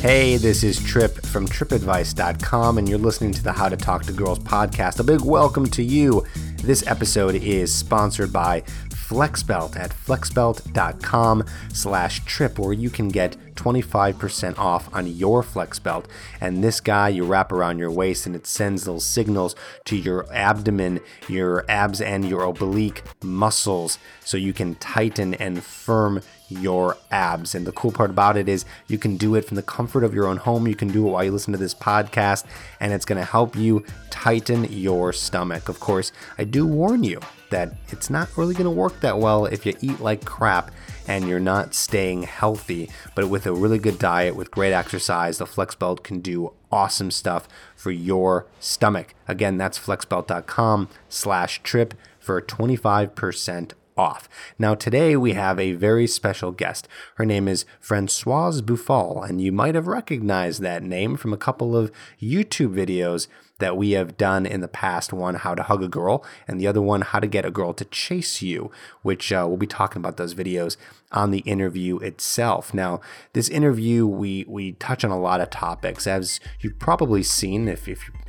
Hey, this is Trip from TripAdvice.com, and you're listening to the How to Talk to Girls podcast. A big welcome to you. This episode is sponsored by FlexBelt at flexbelt.com/trip, where you can get 25% off on your FlexBelt. And this guy you wrap around your waist, and it sends those signals to your abdomen, your abs, and your oblique muscles, so you can tighten and firm your abs. And the cool part about it is you can do it from the comfort of your own home. You can do it while you listen to this podcast, and it's going to help you tighten your stomach. Of course, I do warn you that it's not really going to work that well if you eat like crap and you're not staying healthy. But with a really good diet, with great exercise, the FlexBelt can do awesome stuff for your stomach. Again, that's flexbelt.com/trip for 25% off. Now, today we have a very special guest. Her name is Françoise Buffal, and you might have recognized that name from a couple of YouTube videos that we have done in the past, one, how to hug a girl, and the other one, how to get a girl to chase you, which we'll be talking about those videos on the interview itself. Now, this interview, we touch on a lot of topics, as you've probably seen, if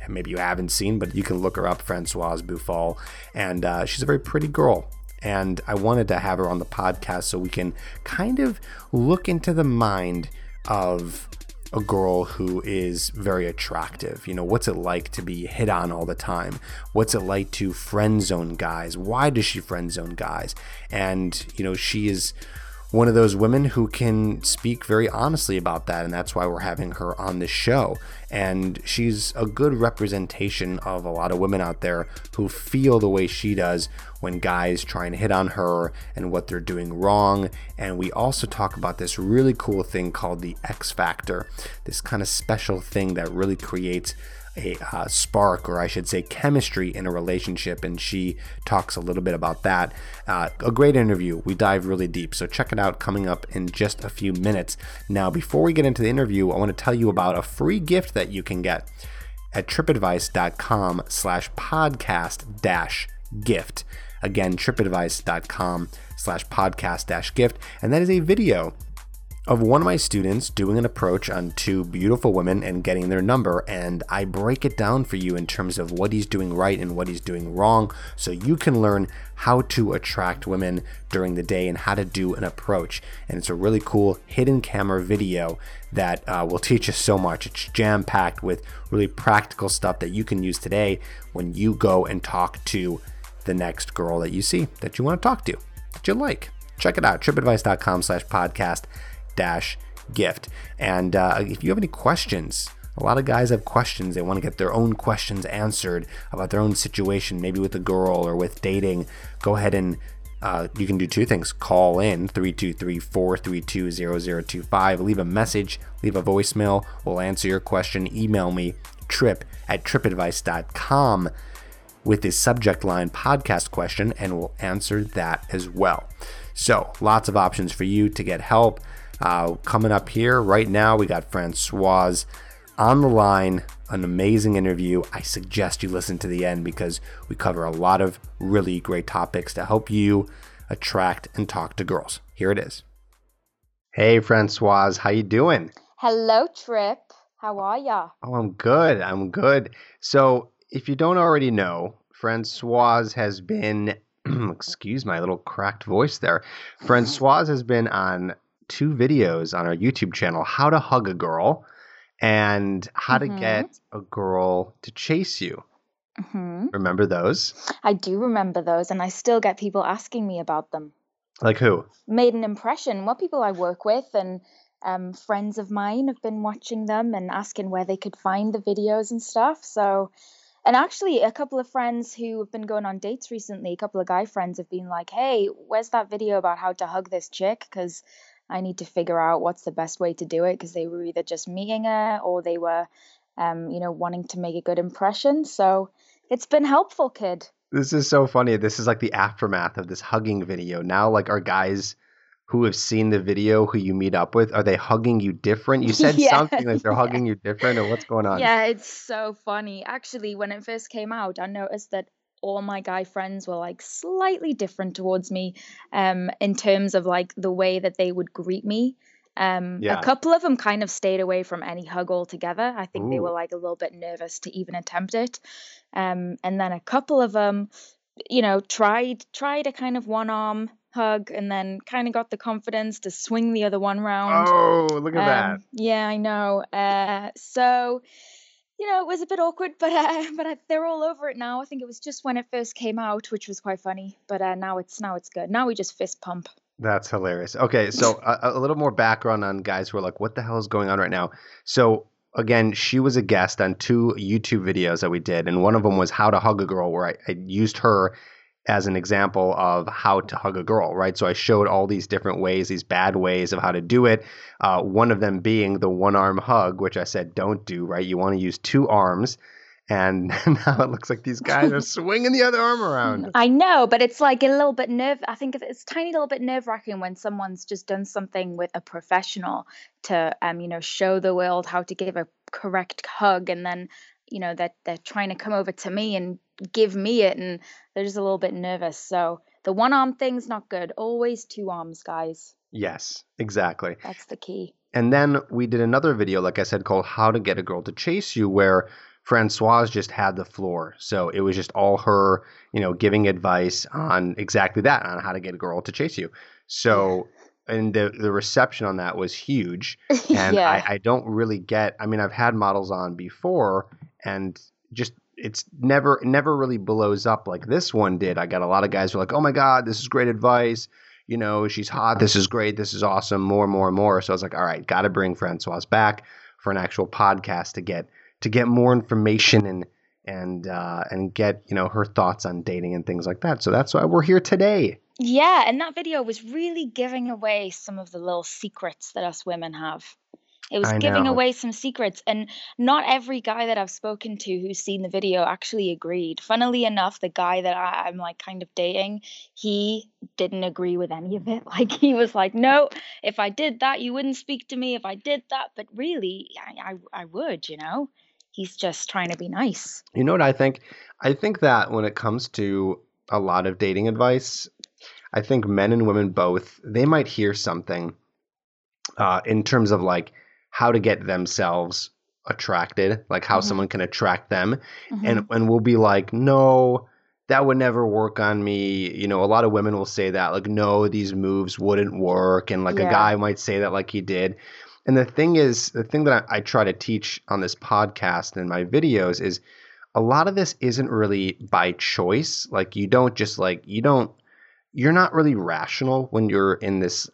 maybe you haven't seen, but you can look her up, Françoise Buffal, and she's a very pretty girl. And I wanted to have her on the podcast so we can kind of look into the mind of a girl who is very attractive. You know, what's it like to be hit on all the time? What's it like to friend zone guys? Why does she friend zone guys? And, you know, she is one of those women who can speak very honestly about that, and that's why we're having her on the show. And she's a good representation of a lot of women out there who feel the way she does when guys try and hit on her and what they're doing wrong. And we also talk about this really cool thing called the X Factor, this kind of special thing that really creates a spark, or I should say chemistry, in a relationship, and she talks a little bit about that. A great interview. We dive really deep, so check it out, coming up in just a few minutes. Now, before we get into the interview, I want to tell you about a free gift that you can get at tripadvice.com/podcast-gift. Again, tripadvice.com/podcast-gift, and that is a video of one of my students doing an approach on two beautiful women and getting their number, and I break it down for you in terms of what he's doing right and what he's doing wrong, so you can learn how to attract women during the day and how to do an approach. And it's a really cool hidden camera video that will teach us so much. It's jam-packed with really practical stuff that you can use today when you go and talk to the next girl that you see, that you want to talk to, that you like. Check it out, tripadvice.com/podcast-gift. And if you have any questions, a lot of guys have questions. They want to get their own questions answered about their own situation, maybe with a girl or with dating. Go ahead and you can do two things. Call in 323-432-0025. Leave a message, leave a voicemail. We'll answer your question. Email me, trip@tripadvice.com, with the subject line podcast question, and we'll answer that as well. So lots of options for you to get help. Coming up here right now, we got Françoise on the line, an amazing interview. I suggest you listen to the end because we cover a lot of really great topics to help you attract and talk to girls. Here it is. Hey, Françoise, how you doing? Hello, Trip. How are ya? Oh, I'm good. I'm good. So if you don't already know, Françoise has been, excuse my little cracked voice there. Françoise has been on two videos on our YouTube channel, How to Hug a Girl and How to Get a Girl to Chase You. Remember those? I do remember those, and I still get people asking me about them. Like who? Made an impression. Well, people I work with and friends of mine have been watching them and asking where they could find the videos and stuff. So, and actually a couple of friends who have been going on dates recently, a couple of guy friends have been like, hey, where's that video about how to hug this chick? Because I need to figure out what's the best way to do it, because they were either just meeting her or they were, wanting to make a good impression. So it's been helpful, kid. This is so funny. This is like the aftermath of this hugging video. Now, like, our guys who have seen the video who you meet up with, are they hugging you different? You said something like they're hugging you different, or what's going on? Yeah, it's so funny. Actually, when it first came out, I noticed that all my guy friends were like slightly different towards me in terms of like the way that they would greet me. A couple of them kind of stayed away from any hug altogether. I think They were like a little bit nervous to even attempt it. And then a couple of them, tried a kind of one arm hug and then kind of got the confidence to swing the other one round. Oh, look at that. Yeah, I know. It was a bit awkward, but they're all over it now. I think it was just when it first came out, which was quite funny. But now it's good. Now we just fist pump. That's hilarious. Okay, so a little more background on guys who are like, what the hell is going on right now? So again, she was a guest on 2 YouTube videos that we did, and one of them was how to hug a girl, where I used her as an example of how to hug a girl, right? So I showed all these different ways, these bad ways of how to do it. One of them being the one-arm hug, which I said don't do, right? You want to use 2 arms. And now it looks like these guys are swinging the other arm around. I know, but it's like a little bit I think it's a tiny little bit nerve-wracking when someone's just done something with a professional to, show the world how to give a correct hug. And then, they're trying to come over to me and give me it, and they're just a little bit nervous. So the one arm thing's not good. Always 2 arms, guys. Yes, exactly. That's the key. And then we did another video, like I said, called How to Get a Girl to Chase You, where Francoise just had the floor. So it was just all her, giving advice on exactly that, on how to get a girl to chase you. So, and the reception on that was huge. And I don't really get, I've had models on before, and just, it's never really blows up like this one did. I got a lot of guys who are like, oh my God, this is great advice. She's hot. This is great. This is awesome. More. So I was like, all right, got to bring Francoise back for an actual podcast to get more information and get, her thoughts on dating and things like that. So that's why we're here today. Yeah. And that video was really giving away some of the little secrets that us women have. It was giving away some secrets, and not every guy that I've spoken to who's seen the video actually agreed. Funnily enough, the guy that I'm like kind of dating, he didn't agree with any of it. Like, he was like, no, if I did that, you wouldn't speak to me if I did that. But really, I would, He's just trying to be nice. You know what I think? I think that when it comes to a lot of dating advice, I think men and women both, they might hear something in terms of like, how to get themselves attracted, like how someone can attract them. Mm-hmm. And we'll be like, no, that would never work on me. A lot of women will say that, like, no, these moves wouldn't work. And like a guy might say that like he did. And the thing that I try to teach on this podcast and in my videos is a lot of this isn't really by choice. Like, you're not really rational when you're in this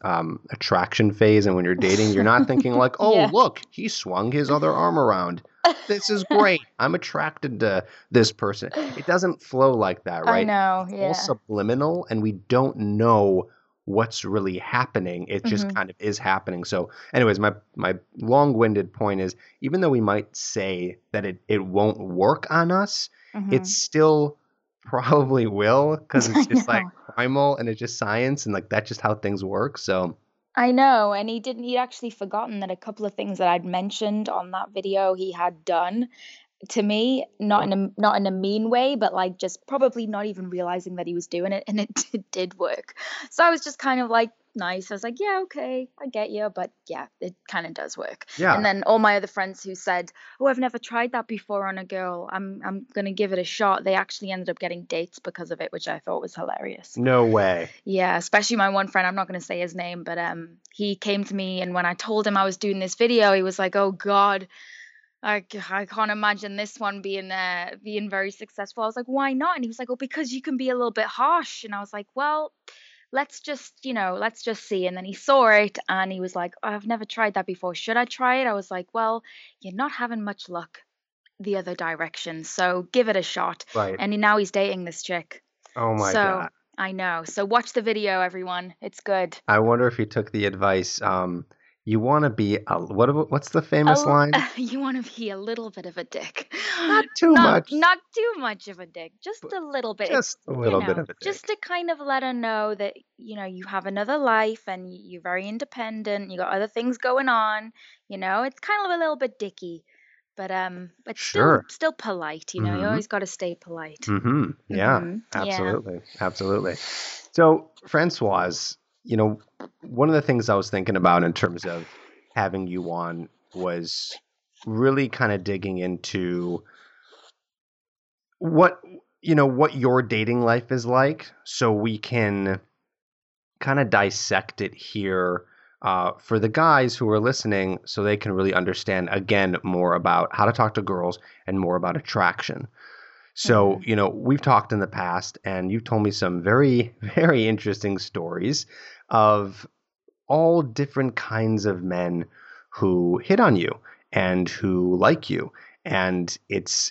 attraction phase, and when you're dating, you're not thinking like, oh, look, he swung his other arm around. This is great. I'm attracted to this person. It doesn't flow like that, right? I know, it's all subliminal, and we don't know what's really happening. It just kind of is happening. So anyways, my long-winded point is, even though we might say that it won't work on us, it's still probably will, because it's just like primal, and it's just science, and like that's just how things work. So I know, and he'd actually forgotten that a couple of things that I'd mentioned on that video he had done to me, not in a mean way, but like just probably not even realizing that he was doing it, and it did work. So I was just kind of like, nice. I was like, yeah, okay, I get you, but yeah, it kind of does work. Yeah. And then all my other friends who said, oh, I've never tried that before on a girl, I'm gonna give it a shot, they actually ended up getting dates because of it, which I thought was hilarious. No way. Yeah, especially my one friend, I'm not gonna say his name, but he came to me, and when I told him I was doing this video, he was like, oh God, I can't imagine this one being very successful. I was like, why not? And he was like, well, because you can be a little bit harsh. And I was like, well, let's just see. And then he saw it, and he was like, oh, I've never tried that before. Should I try it? I was like, well, you're not having much luck the other direction, so give it a shot. Right. And now he's dating this chick. Oh my God. I know. So watch the video, everyone. It's good. I wonder if he took the advice. You want to be a what's the famous line? You want to be a little bit of a dick. Not too much. Not too much of a dick. Just a little bit. Just a little bit of a dick. Just to kind of let her know that, you know, you have another life and you're very independent. You got other things going on. You know, it's kind of a little bit dicky. But sure. still polite, you know, mm-hmm. You always got to stay polite. Mm-hmm. Yeah, mm-hmm. Absolutely. Yeah. Absolutely. So Francoise, you know, one of the things I was thinking about in terms of having you on was really kind of digging into what your dating life is like. So we can kind of dissect it here. For the guys who are listening, so they can really understand, again, more about how to talk to girls and more about attraction. So, mm-hmm. You know, we've talked in the past and you've told me some very, very interesting stories of all different kinds of men who hit on you and who like you. And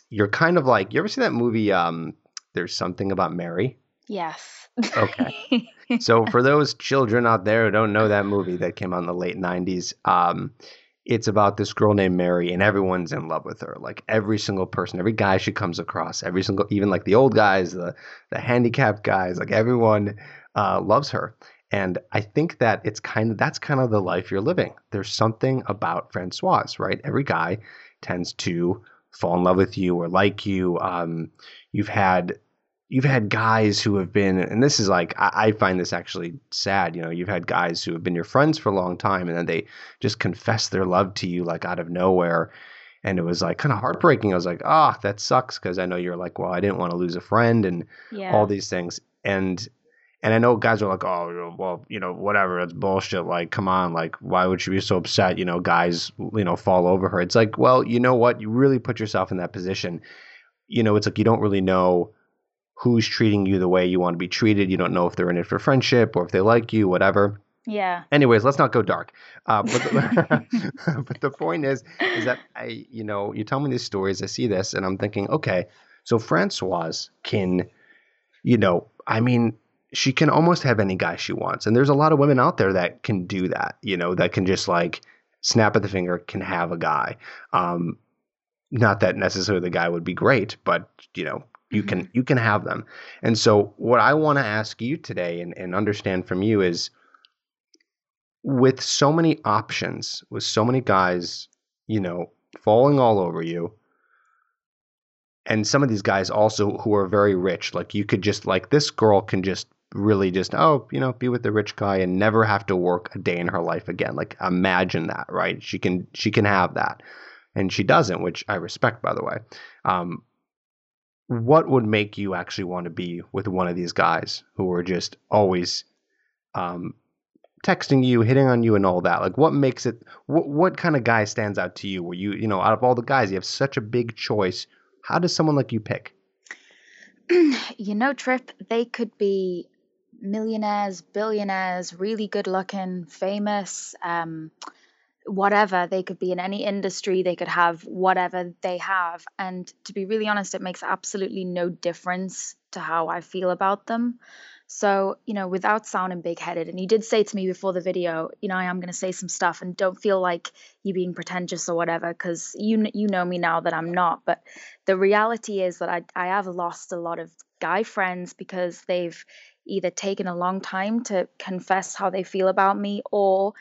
you're kind of like, you ever see that movie, There's Something About Mary? Yes. Okay. So for those children out there who don't know that movie that came out in the late 90s, it's about this girl named Mary and everyone's in love with her. Like every single person, every guy she comes across, even like the old guys, the handicapped guys, like everyone loves her. And I think that that's kind of the life you're living. There's something about Francoise, right? Every guy tends to fall in love with you or like you. You've had guys who have been, and this is like, I find this actually sad, you know, you've had guys who have been your friends for a long time and then they just confess their love to you like out of nowhere. And it was like kind of heartbreaking. I was like, that sucks. Cause I know you're like, well, I didn't want to lose a friend and all these things. And I know guys are like, oh, well, you know, whatever, it's bullshit. Like, come on, like, why would she be so upset? You know, guys, you know, fall over her. It's like, well, you know what? You really put yourself in that position. You know, it's like, you don't really know who's treating you the way you want to be treated. You don't know if they're in it for friendship or if they like you, whatever. Yeah. Anyways, let's not go dark. But the point is that you tell me these stories, I see this and I'm thinking, okay, so Francoise can, you know, I mean, she can almost have any guy she wants. And there's a lot of women out there that can do that, you know, that can just like snap at the finger, can have a guy. Not that necessarily the guy would be great, but you know, you can have them. And so what I want to ask you today and understand from you is, with so many options, with so many guys, you know, falling all over you, and some of these guys also who are very rich, like you could just, like this girl can just really just, oh, you know, be with the rich guy and never have to work a day in her life again. Like imagine that, right? She can have that. And she doesn't, which I respect, by the way. What would make you actually want to be with one of these guys who are just always texting you, hitting on you and all that? Like what makes it, what kind of guy stands out to you where you, you know, out of all the guys, you have such a big choice. How does someone like you pick? You know, Trip, they could be millionaires, billionaires, really good looking, famous, whatever. They could be in any industry, they could have whatever they have, and to be really honest, it makes absolutely no difference to how I feel about them. So, you know, without sounding big-headed, and you did say to me before the video, you know, I am going to say some stuff and don't feel like you being pretentious or whatever, because you know me now that I'm not, but the reality is that I have lost a lot of guy friends because they've either taken a long time to confess how they feel about me, or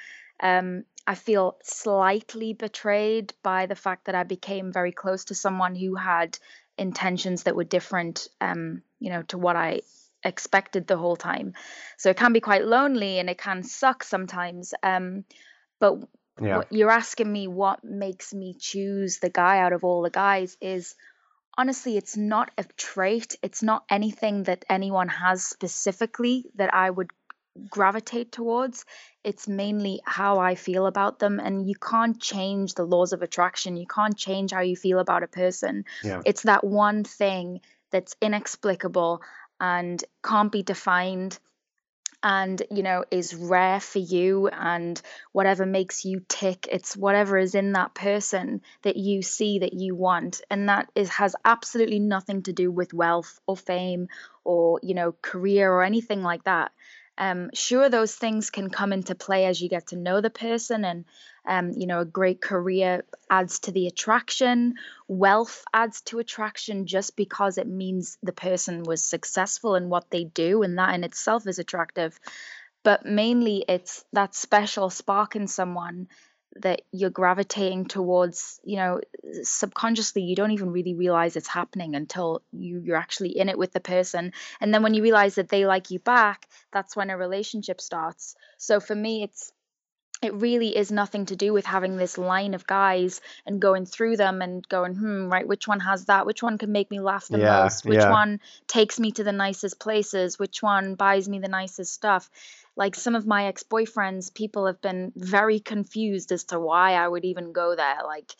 I feel slightly betrayed by the fact that I became very close to someone who had intentions that were different, you know, to what I expected the whole time. So it can be quite lonely and it can suck sometimes. You're asking me what makes me choose the guy out of all the guys is, honestly, it's not a trait. It's not anything that anyone has specifically that I would gravitate towards. It's mainly how I feel about them, and you can't change the laws of attraction. You can't change how you feel about a person. Yeah. It's that one thing that's inexplicable and can't be defined and is rare for you, and whatever makes you tick, it's whatever is in that person that you see that you want, and that has absolutely nothing to do with wealth or fame or career or anything like that. Sure, those things can come into play as you get to know the person, and a great career adds to the attraction. Wealth adds to attraction just because it means the person was successful in what they do, and that in itself is attractive. But mainly, it's that special spark in someone that you're gravitating towards, subconsciously. You don't even really realize it's happening until you're actually in it with the person. And then when you realize that they like you back, that's when a relationship starts. So for me, it really is nothing to do with having this line of guys and going through them and going, right, which one has that? Which one can make me laugh the most? Which one takes me to the nicest places? Which one buys me the nicest stuff? Like, some of my ex-boyfriends, people have been very confused as to why I would even go there, like,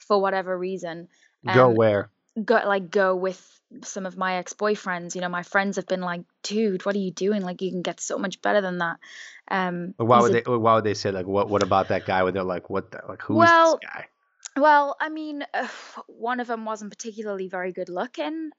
for whatever reason. Go where? Go with some of my ex-boyfriends. My friends have been like, dude, what are you doing? Like, you can get so much better than that. Why would they say, like, what about that guy? Where they're like, who is this guy? Well, I mean, one of them wasn't particularly very good looking.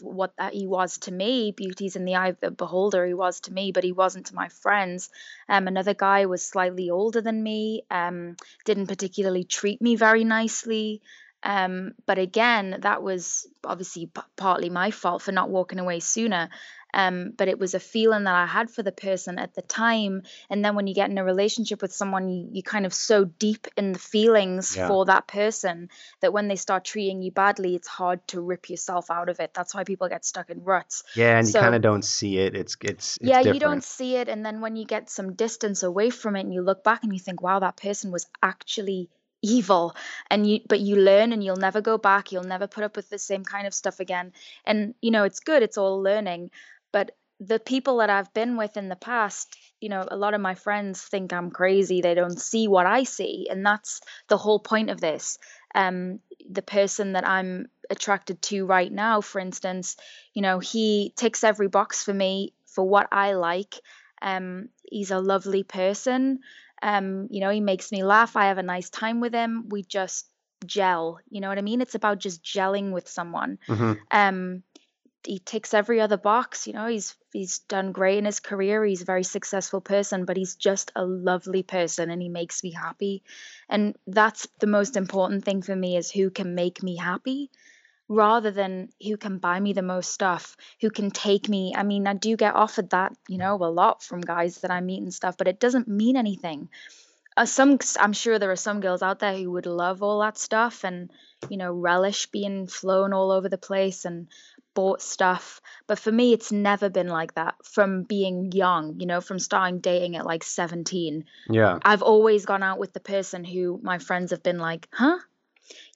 What that he was to me, beauty's in the eye of the beholder, he was to me, but he wasn't to my friends. Another guy was slightly older than me, didn't particularly treat me very nicely. But again, that was obviously partly my fault for not walking away sooner. But it was a feeling that I had for the person at the time. And then when you get in a relationship with someone, you kind of so deep in the feelings for that person that when they start treating you badly, it's hard to rip yourself out of it. That's why people get stuck in ruts. Yeah, and so, you kind of don't see it. It's different. You don't see it. And then when you get some distance away from it and you look back and you think, wow, that person was actually evil, but you learn, and you'll never go back. You'll never put up with the same kind of stuff again. And, it's good. It's all learning. But the people that I've been with in the past, a lot of my friends think I'm crazy. They don't see what I see. And that's the whole point of this. The person that I'm attracted to right now, for instance, he ticks every box for me for what I like. He's a lovely person. He makes me laugh. I have a nice time with him. We just gel. You know what I mean? It's about just gelling with someone. Mm-hmm. He ticks every other box. He's done great in his career. He's a very successful person, but he's just a lovely person, and he makes me happy. And that's the most important thing for me, is who can make me happy rather than who can buy me the most stuff, who can take me. I mean, I do get offered that, a lot from guys that I meet and stuff, but it doesn't mean anything. I'm sure there are some girls out there who would love all that stuff and, relish being flown all over the place and bought stuff. But for me, it's never been like that from being young, from starting dating at like 17. Yeah. I've always gone out with the person who my friends have been like, huh?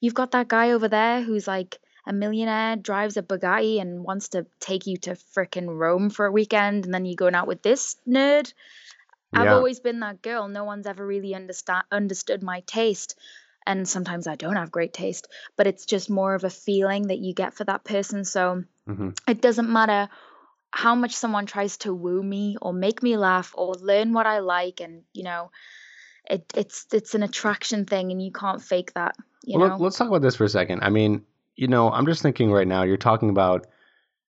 You've got that guy over there who's like a millionaire, drives a Bugatti and wants to take you to frickin' Rome for a weekend, and then you're going out with this nerd. Yeah. I've always been that girl. No one's ever really understood my taste. And sometimes I don't have great taste, but it's just more of a feeling that you get for that person. So it doesn't matter how much someone tries to woo me or make me laugh or learn what I like. And, it's an attraction thing, and you can't fake that. Let's talk about this for a second. I mean, I'm just thinking right now, you're talking about,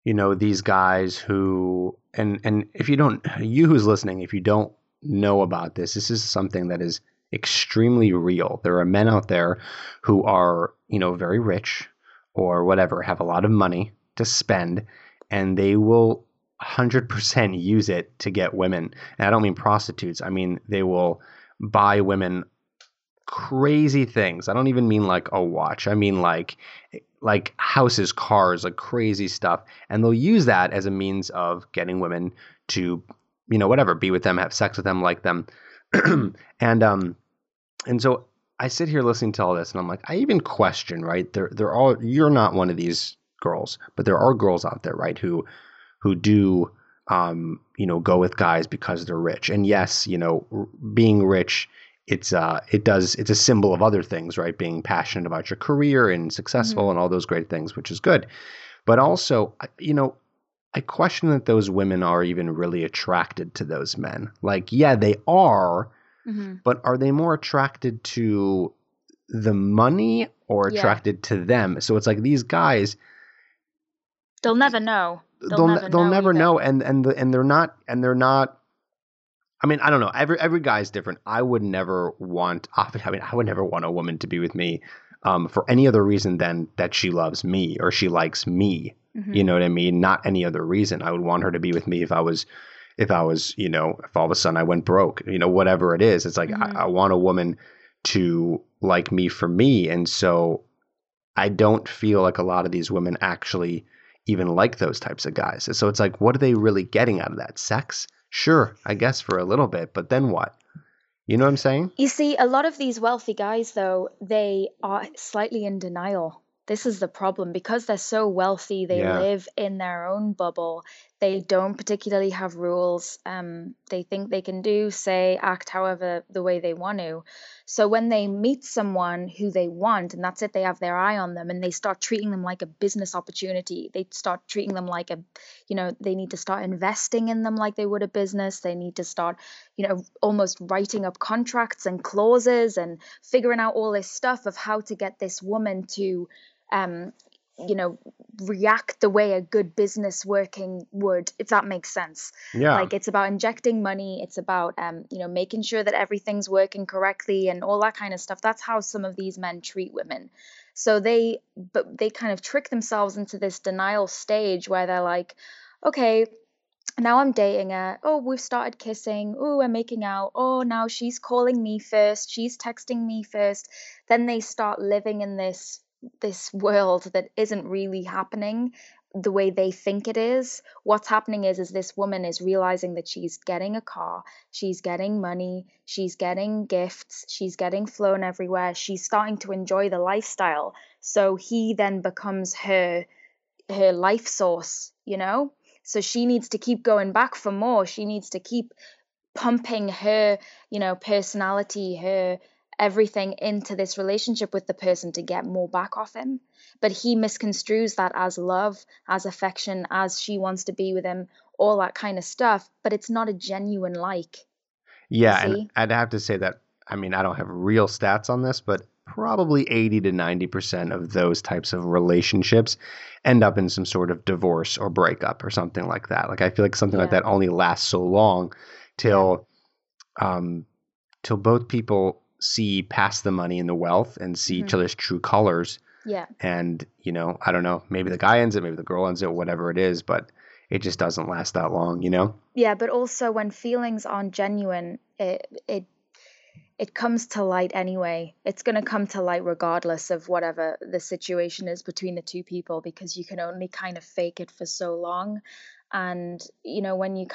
these guys who, and if you don't, you who's listening, if you don't know about this is something that is extremely real. There are men out there who are, very rich or whatever, have a lot of money to spend, and they will 100% use it to get women. And I don't mean prostitutes. I mean, they will buy women crazy things. I don't even mean like a watch. I mean like houses, cars, like crazy stuff. And they'll use that as a means of getting women to, whatever, be with them, have sex with them, like them. And so I sit here listening to all this, and I'm like, I even question, right? You're not one of these girls, but there are girls out there, right? Who do, go with guys because they're rich. And yes, being rich, it's a symbol of other things, right? Being passionate about your career and successful and all those great things, which is good. But also, I question that those women are even really attracted to those men. Like, yeah, they are, mm-hmm. but are they more attracted to the money or attracted to them? So it's like these guys, they'll never know. They'll never know. And they're not. I mean, I don't know. Every guy is different. I would never want a woman to be with me for any other reason than that she loves me or she likes me. Mm-hmm. You know what I mean? Not any other reason. I would want her to be with me if I was, you know, if all of a sudden I went broke, you know, whatever it is. It's like, mm-hmm. I want a woman to like me for me. And so I don't feel like a lot of these women actually even like those types of guys. And so it's like, what are they really getting out of that? Sex? Sure, I guess for a little bit, but then what? You know what I'm saying? You see, a lot of these wealthy guys, though, they are slightly in denial. This is the problem. Because they're so wealthy, they live in their own bubble. They don't particularly have rules. They think they can do, say, act however the way they want to. So when they meet someone who they want, and that's it, they have their eye on them, and they start treating them like a business opportunity. They start treating them like they need to start investing in them like they would a business. They need to start, almost writing up contracts and clauses and figuring out all this stuff of how to get this woman to react the way a good business working would, if that makes sense. Yeah. Like, it's about injecting money. It's about, making sure that everything's working correctly and all that kind of stuff. That's how some of these men treat women. So they kind of trick themselves into this denial stage where they're like, okay, now I'm dating her. Oh, we've started kissing. Oh, we're making out. Oh, now she's calling me first. She's texting me first. Then they start living in this world that isn't really happening the way they think it is. What's happening is this woman is realizing that she's getting a car, she's getting money, she's getting gifts, she's getting flown everywhere. She's starting to enjoy the lifestyle. So he then becomes her life source, So she needs to keep going back for more. She needs to keep pumping her, personality, her everything into this relationship with the person to get more back off him. But he misconstrues that as love, as affection, as she wants to be with him, all that kind of stuff. But it's not a genuine like. Yeah, and I'd have to say that, I mean, I don't have real stats on this, but probably 80 to 90% of those types of relationships end up in some sort of divorce or breakup or something like that. Like, I feel like something like that only lasts so long till both people see past the money and the wealth and see each other's true colors. Yeah. And, I don't know, maybe the guy ends it, maybe the girl ends it, whatever it is, but it just doesn't last that long, Yeah. But also when feelings aren't genuine, it comes to light anyway. It's going to come to light regardless of whatever the situation is between the two people, because you can only kind of fake it for so long. And, when you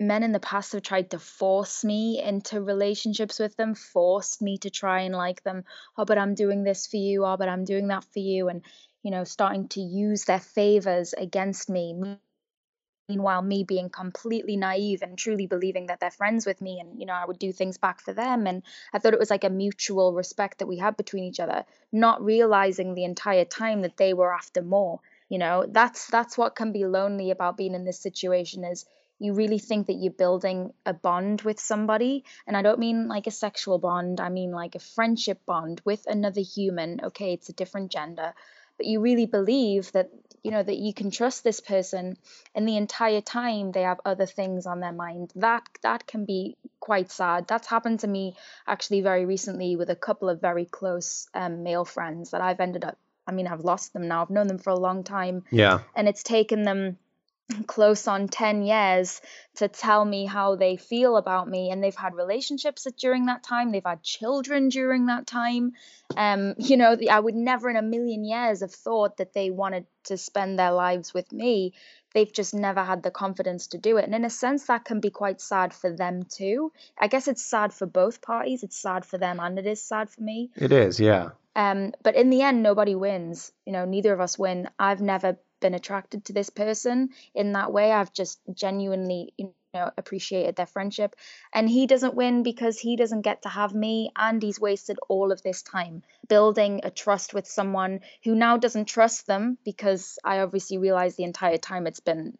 men in the past have tried to force me into relationships with them, forced me to try and like them. Oh, but I'm doing this for you. Oh, but I'm doing that for you. And, starting to use their favors against me. Meanwhile, me being completely naive and truly believing that they're friends with me and, I would do things back for them. And I thought it was like a mutual respect that we had between each other, not realizing the entire time that they were after more. That's what can be lonely about being in this situation is, you really think that you're building a bond with somebody. And I don't mean like a sexual bond. I mean like a friendship bond with another human. Okay, it's a different gender. But you really believe that, that you can trust this person. And the entire time they have other things on their mind. That can be quite sad. That's happened to me actually very recently with a couple of very close male friends that I've ended up. I mean, I've lost them now. I've known them for a long time. Yeah. And it's taken them close on 10 years to tell me how they feel about me, and they've had relationships during that time, they've had children during that time. I would never in a million years have thought that they wanted to spend their lives with me. They've just never had the confidence to do it, and in a sense that can be quite sad for them too. I guess it's sad for both parties. It's sad for them and it is sad for me. It is, yeah. But in the end nobody wins, neither of us win. I've never been attracted to this person in that way. I've just genuinely appreciated their friendship. And he doesn't win because he doesn't get to have me, and he's wasted all of this time building a trust with someone who now doesn't trust them, because I obviously realized the entire time it's been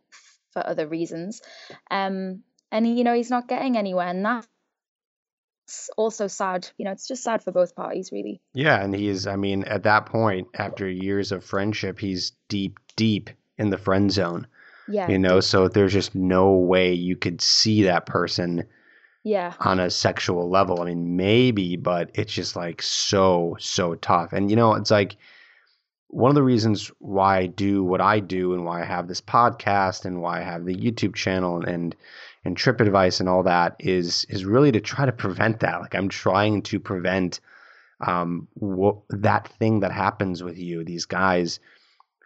for other reasons. And he's not getting anywhere, and that's also sad. It's just sad for both parties, really. Yeah, and he's, at that point, after years of friendship, he's deep in the friend zone. Yeah. So there's just no way you could see that person on a sexual level. Maybe, but it's just like so tough. And, it's like one of the reasons why I do what I do, and why I have this podcast, and why I have the YouTube channel and TripAdvice and all that is really to try to prevent that. Like, I'm trying to prevent that thing that happens with you, these guys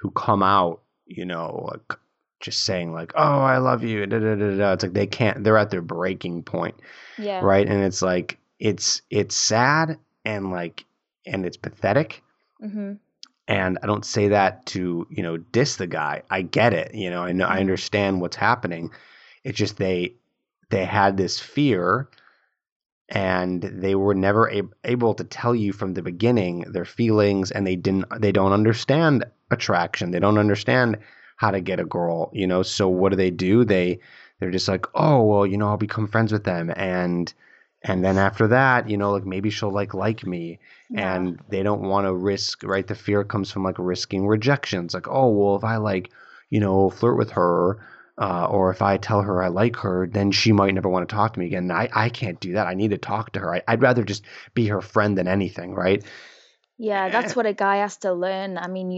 who come out, like, just saying like, oh, I love you, da, da, da, da. It's like they're at their breaking point. Yeah. Right. And it's like, it's sad, and and it's pathetic. Mm-hmm. And I don't say that to, diss the guy. I get it. I know, mm-hmm. I understand what's happening. It's just, they had this fear, and they were never able to tell you from the beginning their feelings. And they don't understand attraction. They don't understand how to get a girl, so what do? They're just like, oh, well, I'll become friends with them. And then after that, like, maybe she'll like me. Yeah. And they don't want to risk, right? The fear comes from risking rejections. Like, oh, well, if I flirt with her, or if I tell her I like her, then she might never want to talk to me again. I can't do that. I need to talk to her. I'd rather just be her friend than anything, right? Yeah, that's what a guy has to learn. And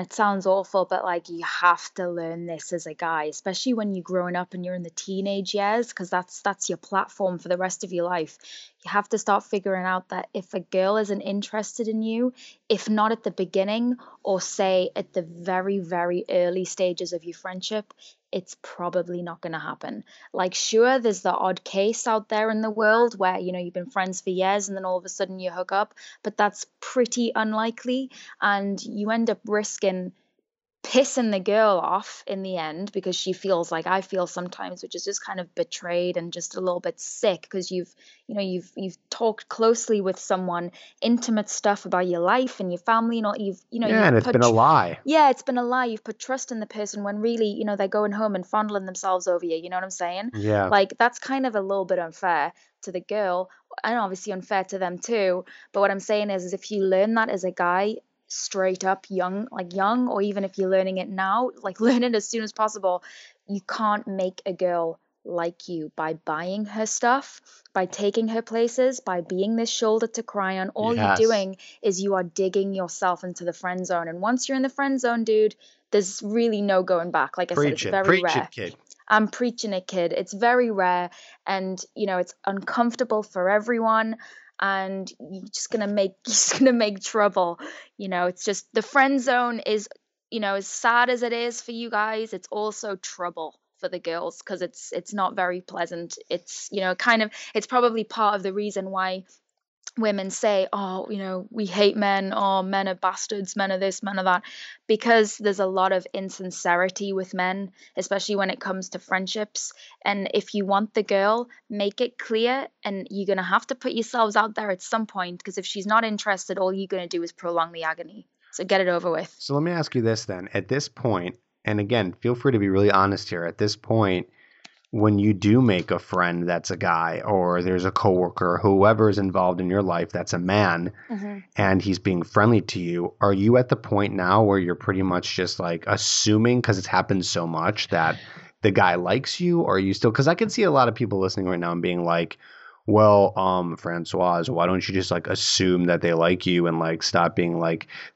it sounds awful, but you have to learn this as a guy, especially when you're growing up and you're in the teenage years, because that's your platform for the rest of your life. You have to start figuring out that if a girl isn't interested in you, if not at the beginning, or say at the very, very early stages of your friendship, it's probably not going to happen. Sure, there's the odd case out there in the world where, you've been friends for years and then all of a sudden you hook up, but that's pretty unlikely. And you end up risking pissing the girl off in the end, because she feels like I feel sometimes, which is just kind of betrayed and just a little bit sick, because you've talked closely with someone, intimate stuff about your life and your family and all. It's been a lie. Yeah, it's been a lie. You've put trust in the person when really, they're going home and fondling themselves over you. You know what I'm saying? Yeah. That's kind of a little bit unfair to the girl, and obviously unfair to them too. But what I'm saying is if you learn that as a guy, straight up young, or even if you're learning it now, learn it as soon as possible. You can't make a girl like you by buying her stuff, by taking her places, by being this shoulder to cry on. All yes. You're doing is you are digging yourself into the friend zone. And once you're in the friend zone, dude, there's really no going back. Like I preach said, it's very rare. It, kid. I'm preaching it, kid. It's very rare. And, it's uncomfortable for everyone. And you're just gonna make trouble. It's just the friend zone is, as sad as it is for you guys, it's also trouble for the girls, because it's not very pleasant. It's it's probably part of the reason why women say, oh, we hate men, or men are bastards, men are this, men are that, because there's a lot of insincerity with men, especially when it comes to friendships. And if you want the girl, make it clear, and you're going to have to put yourselves out there at some point, because if she's not interested, all you're going to do is prolong the agony. So get it over with. So let me ask you this then. At this point, and again, feel free to be really honest here, at this point, when you do make a friend that's a guy, or there's a coworker, whoever is involved in your life that's a man, mm-hmm. and he's being friendly to you, are you at the point now where you're pretty much just assuming, because it's happened so much, that the guy likes you? Or are you still, because I can see a lot of people listening right now and being like, well, Francoise, why don't you just assume that they like you, and stop being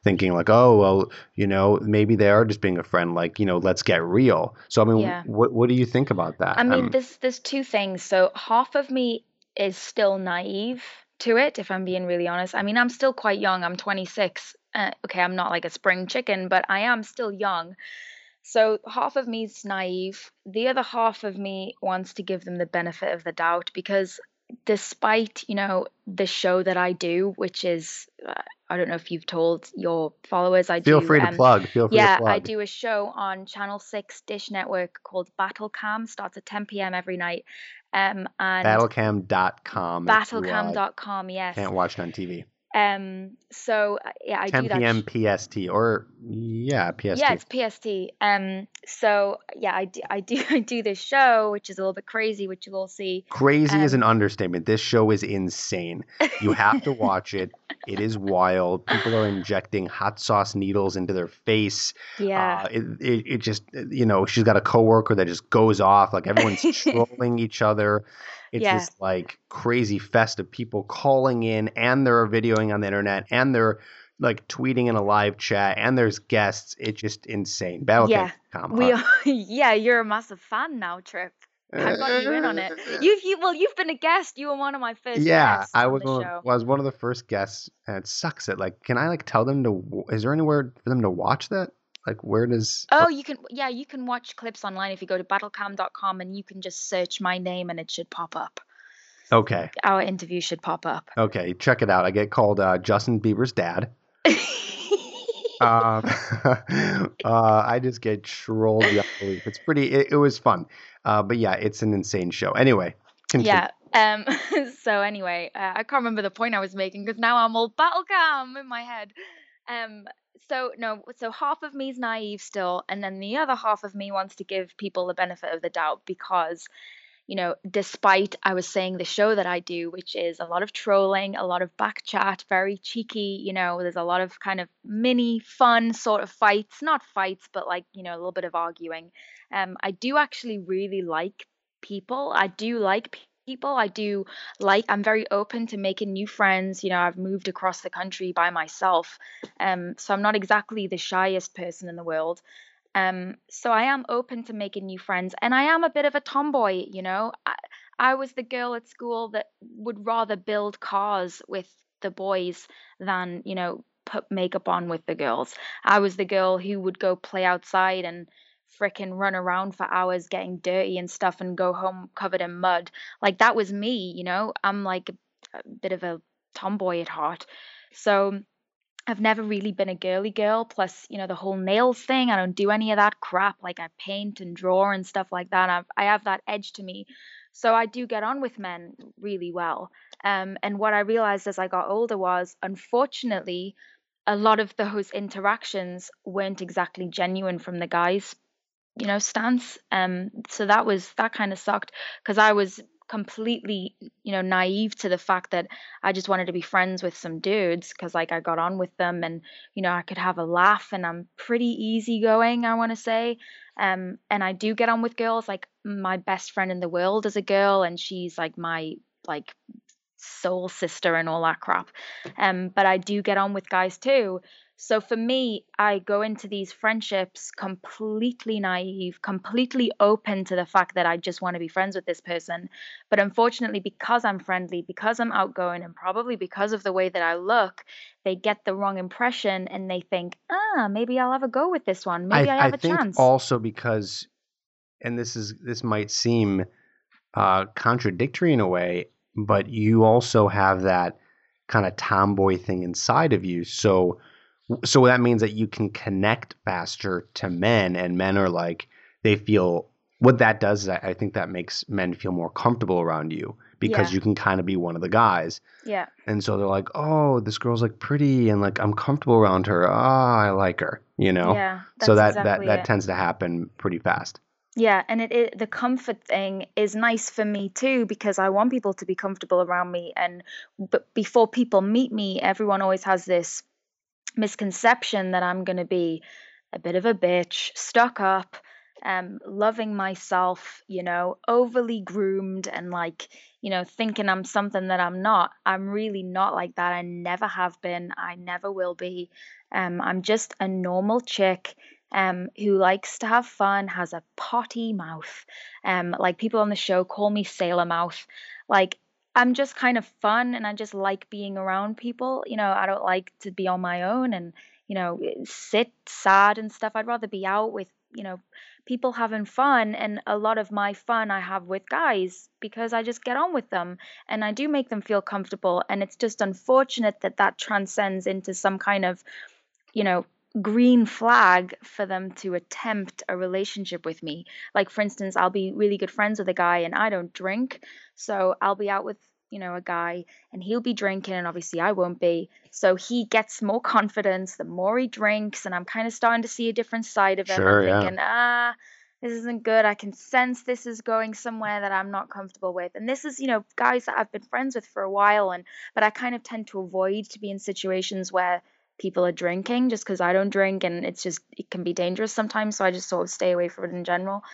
thinking oh, well, maybe they are just being a friend. Let's get real. So, yeah. What do you think about that? There's two things. So half of me is still naive to it, if I'm being really honest. I'm still quite young. I'm 26. Okay. I'm not a spring chicken, but I am still young. So half of me is naive. The other half of me wants to give them the benefit of the doubt, because despite the show that I do, which is I don't know if you've told your followers. Feel free to plug. I do a show on Channel 6 Dish Network called Battlecam. Starts at 10 p.m. every night. And Battlecam.com. Battlecam.com, yes. Can't watch it on TV. So yeah, I do that. 10 p.m. PST or PST. Yeah, it's PST. So yeah, I do this show, which is a little bit crazy, which you'll all see. Crazy is an understatement. This show is insane. You have to watch it. It is wild. People are injecting hot sauce needles into their face. Yeah. It just, you know, she's got a coworker that just goes off. Like everyone's trolling each other. It's this like crazy fest of people calling in, and they're videoing on the internet, and they're like tweeting in a live chat, and there's guests. It's just insane. Battlecam.com. You're a massive fan now, Trip. I got you in on it. You've been a guest. You were one of my first guests. I was one of the first guests, and it sucks. Can I tell them to? Is there anywhere for them to watch that? You can watch clips online if you go to battlecam.com, and you can just search my name and it should pop up. Okay. Our interview should pop up. Okay, check it out. I get called Justin Bieber's dad. I just get trolled beyond belief. It's pretty. It was fun, but yeah, it's an insane show. Anyway, continue. Yeah. So anyway, I can't remember the point I was making because now I'm all Battlecam in my head. So half of me is naive still, and then the other half of me wants to give people the benefit of the doubt because, you know, despite I was saying the show that I do, which is a lot of trolling, a lot of back chat, very cheeky, you know, there's a lot of kind of mini fun sort of fights, not fights, but like, you know, a little bit of arguing. I do actually really like people. I'm very open to making new friends. You know, I've moved across the country by myself. So I'm not exactly the shyest person in the world. So I am open to making new friends, and I am a bit of a tomboy, you know. I was the girl at school that would rather build cars with the boys than, you know, put makeup on with the girls. I was the girl who would go play outside and frickin' run around for hours getting dirty and stuff and go home covered in mud. Like, that was me, you know. I'm like a bit of a tomboy at heart. So I've never really been a girly girl. Plus, you know, the whole nails thing, I don't do any of that crap. Like, I paint and draw and stuff like that. I have that edge to me. So I do get on with men really well. And what I realized as I got older was, unfortunately, a lot of those interactions weren't exactly genuine from the guys, you know, stance. So that kind of sucked because I was completely, you know, naive to the fact that I just wanted to be friends with some dudes because, like, I got on with them and, you know, I could have a laugh, and I'm pretty easygoing, I want to say. And I do get on with girls. Like, my best friend in the world is a girl, and she's like my soul sister and all that crap. But I do get on with guys too. So for me, I go into these friendships completely naive, completely open to the fact that I just want to be friends with this person. But unfortunately, because I'm friendly, because I'm outgoing, and probably because of the way that I look, they get the wrong impression and they think, maybe I'll have a go with this one. Maybe I have a chance. I think also because, and this might seem contradictory in a way, but you also have that kind of tomboy thing inside of you. So that means that you can connect faster to men, and men are like, they feel, what that does is I think that makes men feel more comfortable around you because you can kind of be one of the guys. Yeah. And so they're like, oh, this girl's like pretty, and like, I'm comfortable around her. I like her, you know? Yeah. So that tends to happen pretty fast. Yeah. And the comfort thing is nice for me too, because I want people to be comfortable around me. But before people meet me, everyone always has this misconception that I'm going to be a bit of a bitch, stuck up, loving myself, you know, overly groomed and like, you know, thinking I'm something that I'm not. I'm really not like that. I never have been. I never will be. I'm just a normal chick who likes to have fun, has a potty mouth. Like, people on the show call me Sailor Mouth. Like, I'm just kind of fun, and I just like being around people. You know, I don't like to be on my own and, you know, sit sad and stuff. I'd rather be out with people having fun. And a lot of my fun I have with guys because I just get on with them and I do make them feel comfortable. And it's just unfortunate that that transcends into some kind of, green flag for them to attempt a relationship with me. Like, for instance, I'll be really good friends with a guy and I don't drink. So I'll be out with, a guy and he'll be drinking and obviously I won't be. So he gets more confidence the more he drinks, and I'm kind of starting to see a different side of him. Sure, I'm thinking, this isn't good. I can sense this is going somewhere that I'm not comfortable with. And this is, guys that I've been friends with for a while, but I kind of tend to avoid to be in situations where people are drinking just because I don't drink, and it can be dangerous sometimes. So I just sort of stay away from it in general.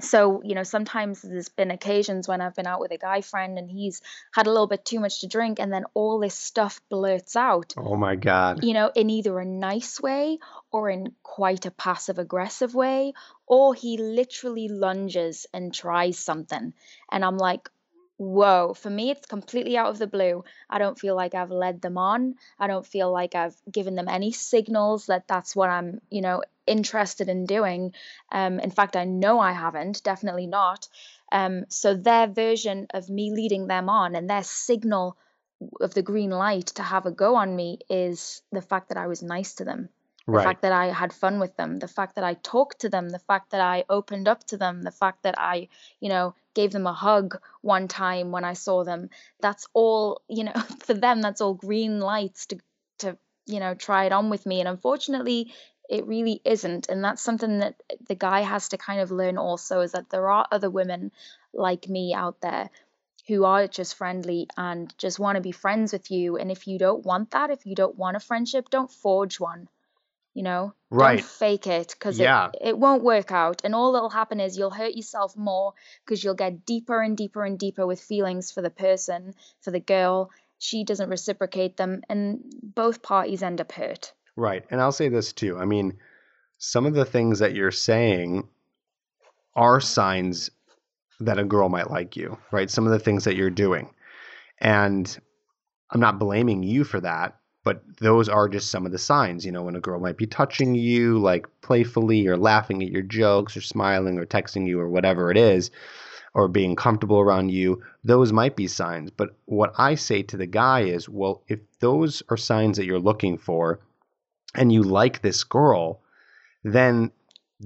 So, sometimes there's been occasions when I've been out with a guy friend and he's had a little bit too much to drink, and then all this stuff blurts out. Oh, my God. In either a nice way or in quite a passive-aggressive way, or he literally lunges and tries something. And I'm like, whoa, for me, it's completely out of the blue. I don't feel like I've led them on. I don't feel like I've given them any signals that that's what I'm, interested in doing. In fact, I know I haven't, definitely not. So their version of me leading them on and their signal of the green light to have a go on me is the fact that I was nice to them, right. The fact that I had fun with them, the fact that I talked to them, the fact that I opened up to them, the fact that I, gave them a hug one time when I saw them. That's all, for them, that's all green lights to try it on with me. And unfortunately, it really isn't. And that's something that the guy has to kind of learn also, is that there are other women like me out there who are just friendly and just want to be friends with you. And if you don't want that, if you don't want a friendship, don't forge one, Right. Don't fake it, because it won't work out. And all that'll happen is you'll hurt yourself more, because you'll get deeper and deeper and deeper with feelings for the person, for the girl. She doesn't reciprocate them, and both parties end up hurt. Right. And I'll say this too. I mean, some of the things that you're saying are signs that a girl might like you, right? Some of the things that you're doing. And I'm not blaming you for that, but those are just some of the signs, when a girl might be touching you, like playfully, or laughing at your jokes, or smiling, or texting you, or whatever it is, or being comfortable around you. Those might be signs. But what I say to the guy is, well, if those are signs that you're looking for, and you like this girl, then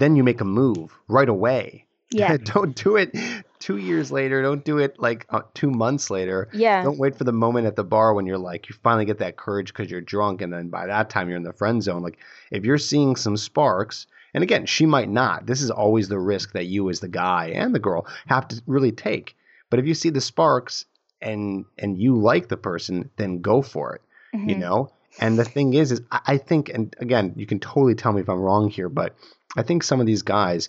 you make a move right away. Yeah. Don't do it 2 years later. Don't do it like 2 months later. Yeah. Don't wait for the moment at the bar when you're like, you finally get that courage because you're drunk, and then by that time you're in the friend zone. Like, if you're seeing some sparks, and again, she might not. This is always the risk that you as the guy and the girl have to really take. But if you see the sparks and you like the person, then go for it, mm-hmm. And the thing is I think, and again, you can totally tell me if I'm wrong here, but I think some of these guys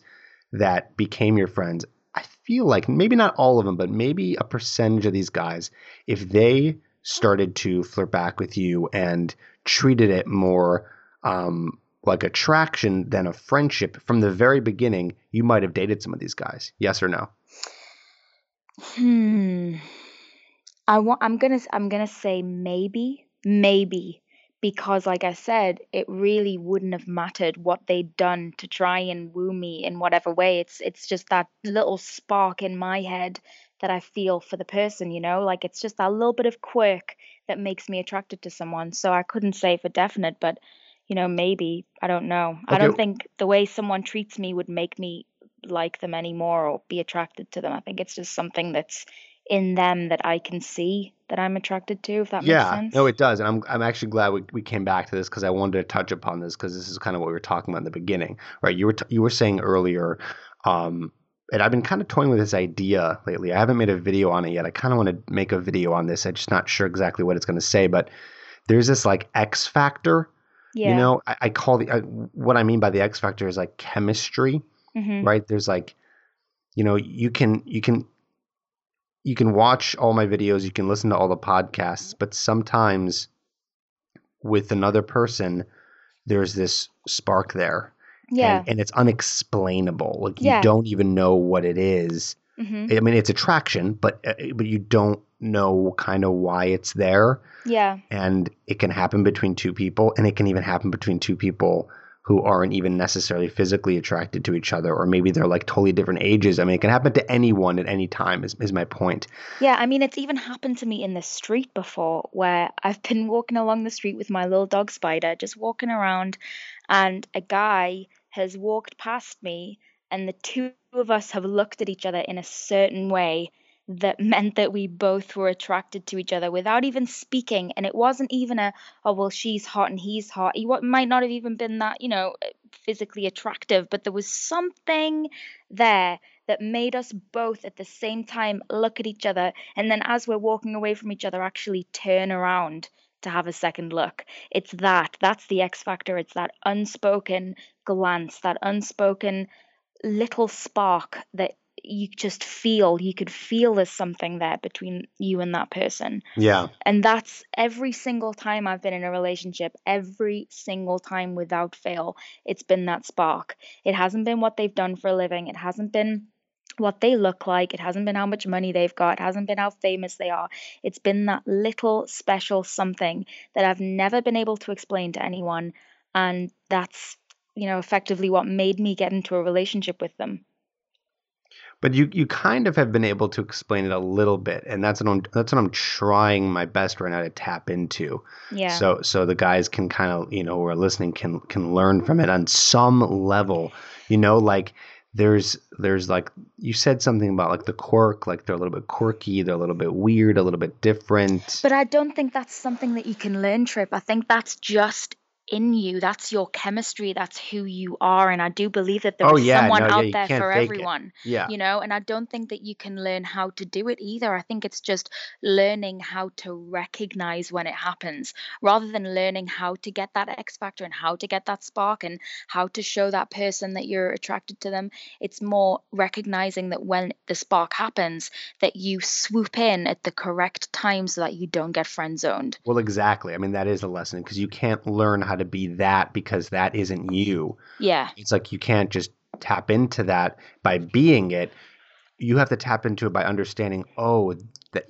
that became your friends, I feel like maybe not all of them, but maybe a percentage of these guys, if they started to flirt back with you and treated it more like attraction than a friendship from the very beginning, you might have dated some of these guys. Yes or no? I'm gonna say maybe. Because, like I said, it really wouldn't have mattered what they'd done to try and woo me in whatever way. It's just that little spark in my head that I feel for the person, Like, it's just that little bit of quirk that makes me attracted to someone. So I couldn't say for definite, but, maybe. I don't know. Okay. I don't think the way someone treats me would make me like them anymore or be attracted to them. I think it's just something that's in them that I can see that I'm attracted to, if that makes sense. Yeah, no, it does. And I'm actually glad we came back to this, because I wanted to touch upon this, because this is kind of what we were talking about in the beginning, right? You were saying earlier, and I've been kind of toying with this idea lately. I haven't made a video on it yet. I kind of want to make a video on this. I'm just not sure exactly what it's going to say, but there's this like X factor, I call what I mean by the X factor is like chemistry, mm-hmm. right? There's like, you can watch all my videos, you can listen to all the podcasts, but sometimes with another person, there's this spark there. Yeah. And it's unexplainable. Like, you don't even know what it is. Mm-hmm. I mean, it's attraction, but you don't know kind of why it's there. Yeah. And it can happen between two people, and it can even happen between two people who aren't even necessarily physically attracted to each other, or maybe they're like totally different ages. I mean, it can happen to anyone at any time is my point. Yeah, I mean, it's even happened to me in the street before, where I've been walking along the street with my little dog Spider, just walking around, and a guy has walked past me, and the two of us have looked at each other in a certain way that meant that we both were attracted to each other without even speaking. And it wasn't even a, oh, well, she's hot and he's hot. He might not have even been that, you know, physically attractive, but there was something there that made us both at the same time look at each other. And then as we're walking away from each other, actually turn around to have a second look. It's that. That's the X factor. It's that unspoken glance, that unspoken little spark that you just feel, you could feel there's something there between you and that person. Yeah. And that's every single time I've been in a relationship, every single time without fail, it's been that spark. It hasn't been what they've done for a living. It hasn't been what they look like. It hasn't been how much money they've got. It hasn't been how famous they are. It's been that little special something that I've never been able to explain to anyone. And that's, you know, effectively what made me get into a relationship with them. But you kind of have been able to explain it a little bit, and that's what I'm trying my best right now to tap into. Yeah. So the guys can kind of, you know, who are listening can learn from it on some level. You know, like there's like you said something about like the quirk, like they're a little bit quirky, they're a little bit weird, a little bit different. But I don't think that's something that you can learn, Trip. I think that's just in you. That's your chemistry. That's who you are. And I do believe that there's someone out there for everyone. Yeah. You know, and I don't think that you can learn how to do it either. I think it's just learning how to recognize when it happens rather than learning how to get that X factor and how to get that spark and how to show that person that you're attracted to them. It's more recognizing that when the spark happens, that you swoop in at the correct time so that you don't get friend zoned. Well, exactly. I mean, that is the lesson, because you can't learn how to be that, because that isn't you. Yeah. It's like you can't just tap into that by being it. You have to tap into it by understanding, oh,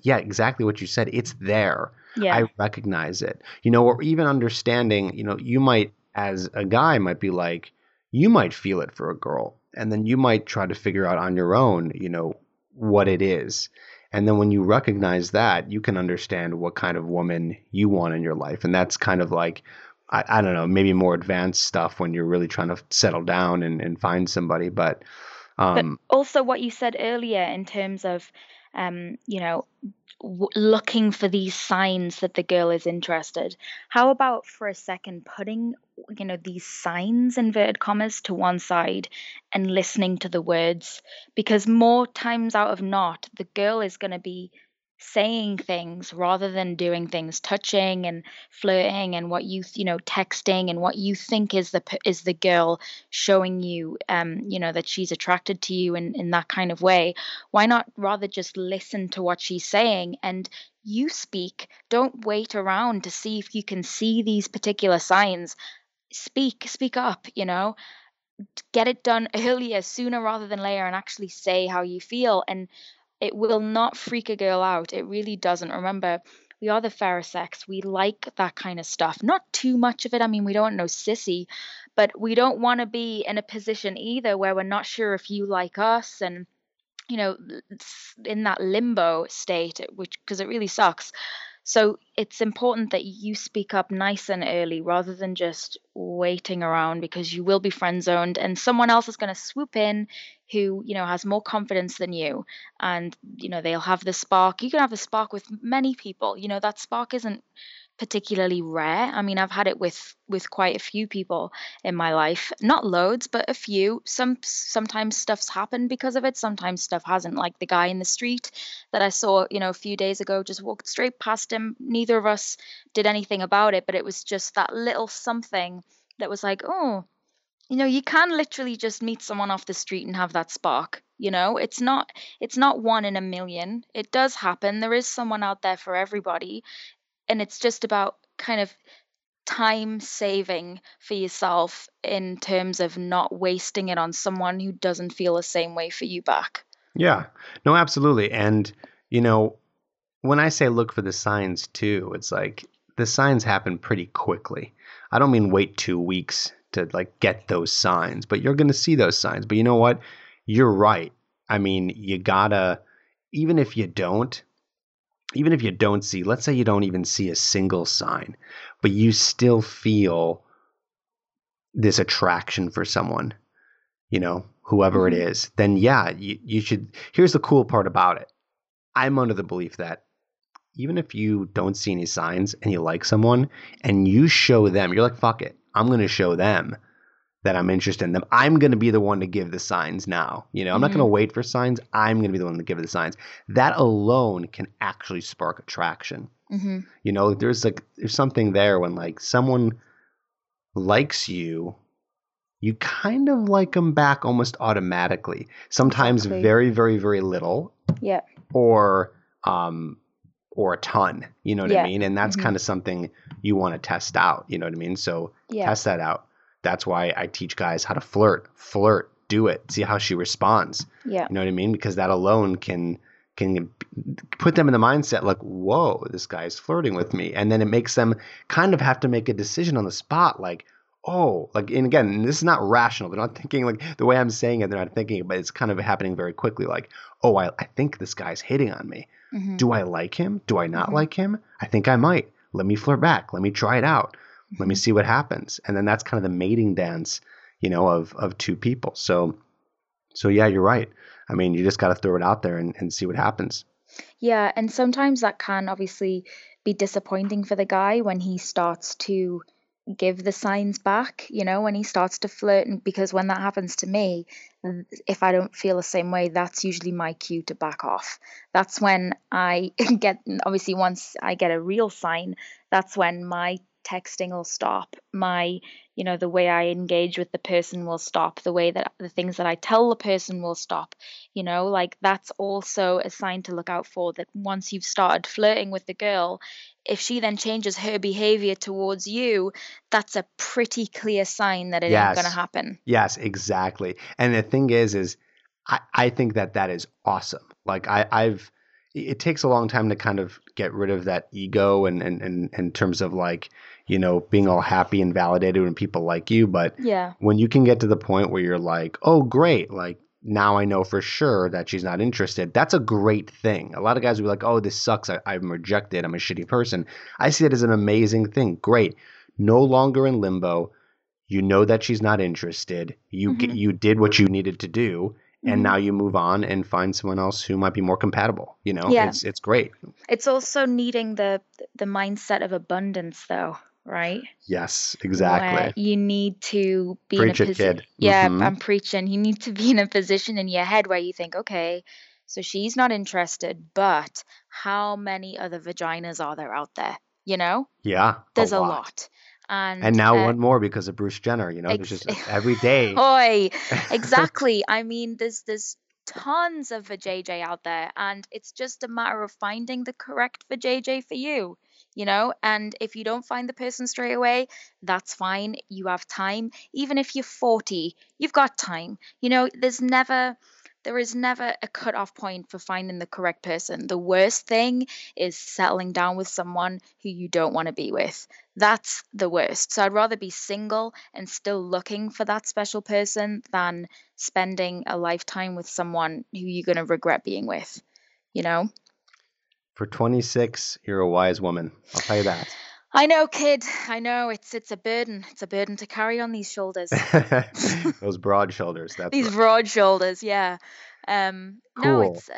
yeah, exactly what you said. It's there. Yeah. I recognize it. You know, or even understanding, you know, you might, as a guy, might be like, you might feel it for a girl. And then you might try to figure out on your own, you know, what it is. And then when you recognize that, you can understand what kind of woman you want in your life. And that's kind of like, I don't know, maybe more advanced stuff when you're really trying to settle down and find somebody. But also what you said earlier in terms of, you know, looking for these signs that the girl is interested. How about for a second putting, you know, these signs, inverted commas, to one side and listening to the words? Because more times out of not, the girl is going to be saying things rather than doing things, touching and flirting and what you know, texting and what you think is the girl showing you, you know, that she's attracted to you in that kind of way. Why not rather just listen to what she's saying and you speak? Don't wait around to see if you can see these particular signs. Speak up, you know, get it done earlier, sooner rather than later, and actually say how you feel. And it will not freak a girl out. It really doesn't. Remember, we are the fairer sex. We like that kind of stuff. Not too much of it. I mean, we don't know sissy, but we don't want to be in a position either where we're not sure if you like us and, you know, in that limbo state, which, because it really sucks. So it's important that you speak up nice and early rather than just waiting around, because you will be friend zoned and someone else is going to swoop in who, you know, has more confidence than you. And, you know, they'll have the spark. You can have a spark with many people. You know, that spark isn't particularly rare. I mean, I've had it with quite a few people in my life, not loads, but a few. Sometimes stuff's happened because of it. Sometimes stuff hasn't, like the guy in the street that I saw, you know, a few days ago, just walked straight past him. Neither of us did anything about it, but it was just that little something that was like, oh, you know, you can literally just meet someone off the street and have that spark. You know, it's not one in a million. It does happen. There is someone out there for everybody. And it's just about kind of time saving for yourself in terms of not wasting it on someone who doesn't feel the same way for you back. Yeah, no, absolutely. And, you know, when I say look for the signs too, it's like the signs happen pretty quickly. I don't mean wait 2 weeks to like get those signs, but you're going to see those signs. But you know what? You're right. I mean, you gotta, even if you don't see, let's say you don't even see a single sign, but you still feel this attraction for someone, you know, whoever it is, then yeah, you should. Here's the cool part about it. I'm under the belief that even if you don't see any signs and you like someone and you show them, you're like, fuck it, I'm going to show them that I'm interested in them. I'm going to be the one to give the signs now. You know, I'm not going to wait for signs. I'm going to be the one to give the signs. That alone can actually spark attraction. Mm-hmm. You know, there's something there when like someone likes you, you kind of like them back almost automatically. Sometimes very, very, very little. Yeah. Or a ton, you know what I mean? And that's kind of something you want to test out, you know what I mean? So test that out. That's why I teach guys how to flirt, do it, see how she responds. Yeah. You know what I mean? Because that alone can put them in the mindset like, whoa, this guy's flirting with me. And then it makes them kind of have to make a decision on the spot. Like, oh, like, and again, this is not rational. They're not thinking like the way I'm saying it, they're not thinking it, but it's kind of happening very quickly. Like, oh, I think this guy's hitting on me. Mm-hmm. Do I like him? Do I not like him? I think I might. Let me flirt back. Let me try it out. Let me see what happens. And then that's kind of the mating dance, you know, of two people. So yeah, you're right. I mean, you just got to throw it out there and see what happens. Yeah. And sometimes that can obviously be disappointing for the guy when he starts to give the signs back, you know, when he starts to flirt. And because when that happens to me, if I don't feel the same way, that's usually my cue to back off. That's when I get, obviously once I get a real sign, that's when my texting will stop, my, you know, the way I engage with the person will stop, the way that the things that I tell the person will stop, you know, like that's also a sign to look out for, that once you've started flirting with the girl, if she then changes her behavior towards you, that's a pretty clear sign that it ain't going to happen. Yes, exactly. And the thing is I think that is awesome. Like it takes a long time to kind of get rid of that ego and in terms of like, you know, being all happy and validated when people like you. But when you can get to the point where you're like, oh, great, like now I know for sure that she's not interested. That's a great thing. A lot of guys will be like, oh, this sucks. I'm rejected. I'm a shitty person. I see that as an amazing thing. Great. No longer in limbo. You know that she's not interested. You did what you needed to do. And now you move on and find someone else who might be more compatible. You know, it's great. It's also needing the mindset of abundance, though, right? Yes, exactly. Where you need to be Preach in a position. Yeah, I'm preaching. You need to be in a position in your head where you think, okay, so she's not interested, but how many other vaginas are there out there? You know? Yeah, there's a lot. And now one more because of Bruce Jenner, you know, there's just every day. Oi, exactly. I mean, there's tons of vajayjay out there, and it's just a matter of finding the correct vajayjay for you, you know, and if you don't find the person straight away, that's fine. You have time. Even if you're 40, you've got time. You know, there is never a cutoff point for finding the correct person. The worst thing is settling down with someone who you don't want to be with. That's the worst. So I'd rather be single and still looking for that special person than spending a lifetime with someone who you're going to regret being with, you know? For 26, you're a wise woman. I'll tell you that. I know, kid. I know it's a burden. It's a burden to carry on these shoulders. Those broad shoulders. Broad shoulders. Yeah. Cool. No, it's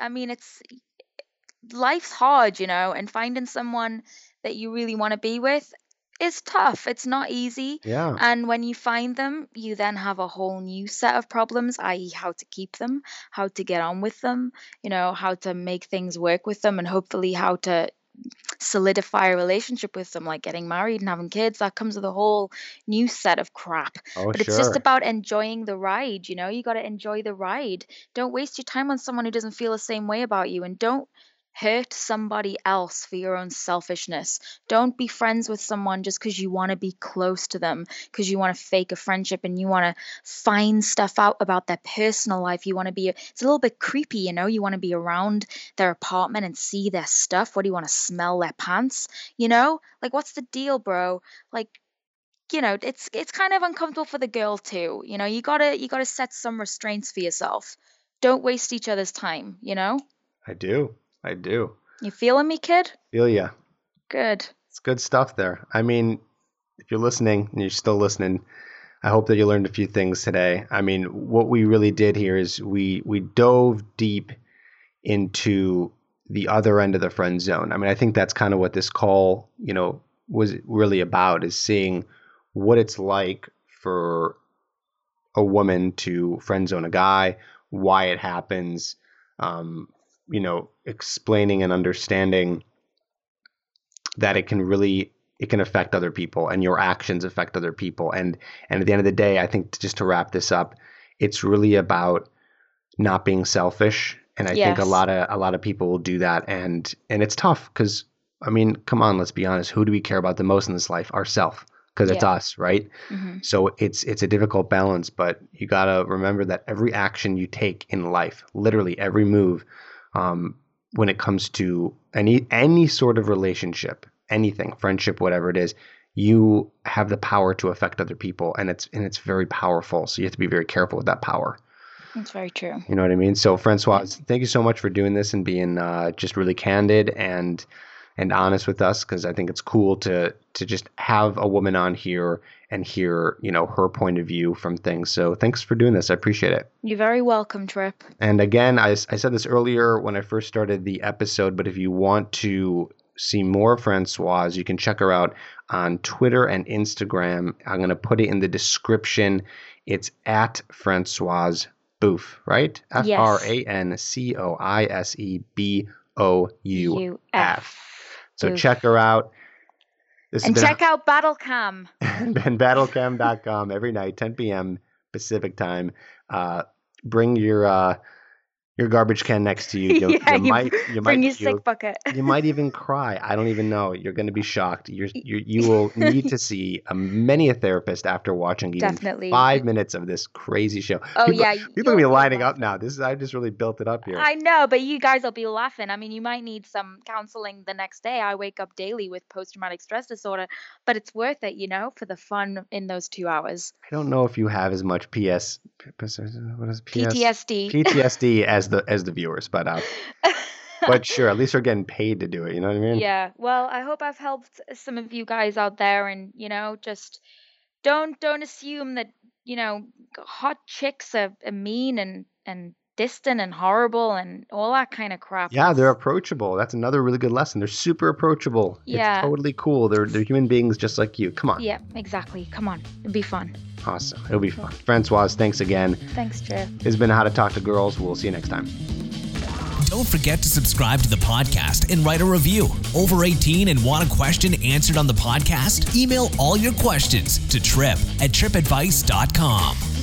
life's hard, you know, and finding someone that you really want to be with is tough. It's not easy. Yeah. And when you find them, you then have a whole new set of problems, i.e. how to keep them, how to get on with them, you know, how to make things work with them, and hopefully how to solidify a relationship with them, like getting married and having kids. That comes with a whole new set of crap. It's just about enjoying the ride, you know. You got to enjoy the ride. Don't waste your time on someone who doesn't feel the same way about you, and don't hurt somebody else for your own selfishness. Don't be friends with someone just because you want to be close to them, because you want to fake a friendship and you want to find stuff out about their personal life. You want to be, it's a little bit creepy, you know, you want to be around their apartment and see their stuff. What do you want to smell? Their pants, you know, like what's the deal, bro? Like, it's kind of uncomfortable for the girl too. You gotta set some restraints for yourself. Don't waste each other's time. I do. You feeling me, kid? Feel ya. Good. It's good stuff there. I mean, if you're listening and you're still listening, I hope that you learned a few things today. I mean, what we really did here is we dove deep into the other end of the friend zone. I mean, I think that's kind of what this call, was really about, is seeing what it's like for a woman to friend zone a guy, why it happens, explaining and understanding that it can affect other people, and your actions affect other people. And at the end of the day, I think just to wrap this up, it's really about not being selfish. And I think a lot of people will do that. And it's tough because, I mean, come on, let's be honest. Who do we care about the most in this life? Ourselves, because it's us, right? Mm-hmm. So it's a difficult balance, but you got to remember that every action you take in life, literally every move, when it comes to any sort of relationship, anything, friendship, whatever it is, you have the power to affect other people, and it's very powerful. So you have to be very careful with that power. That's very true. You know what I mean? So, Francoise, thank you so much for doing this and being just really candid and honest with us, because I think it's cool to just have a woman on here and hear, her point of view from things. So thanks for doing this. I appreciate it. You're very welcome, Trip. And again, I said this earlier when I first started the episode, but if you want to see more Francoise, you can check her out on Twitter and Instagram. I'm going to put it in the description. It's at Francoise Bouffe, right? F R A N C O I S E B O U F. So Oof. Check her out. Check out Battlecam. And battlecam.com every night, 10 p.m. Pacific time. Bring your garbage can next to you. You might bring your sick bucket. You might even cry. I don't even know. You're going to be shocked. You will need to see many a therapist after watching even 5 minutes of this crazy show. Oh, people, yeah. People are going to be lining up now. I just really built it up here. I know, but you guys will be laughing. I mean, you might need some counseling the next day. I wake up daily with post-traumatic stress disorder, but it's worth it, for the fun in those 2 hours. I don't know if you have as much PTSD as the viewers, but sure, at least we're getting paid to do it. You know what I mean? Yeah. Well, I hope I've helped some of you guys out there, and just don't assume that hot chicks are mean and distant and horrible and all that kind of crap. Yeah, they're approachable. That's another really good lesson. They're super approachable. Yeah, it's totally cool. They're human beings just like you. Come on. Yeah, exactly. Come on, it'll be fun. Awesome. It'll be fun. Francoise, thanks again. Thanks, Jeff. It's been How to Talk to Girls. We'll see you next time. Don't forget to subscribe to the podcast and write a review. Over 18 and want a question answered on the podcast? Email all your questions to trip@tripadvice.com.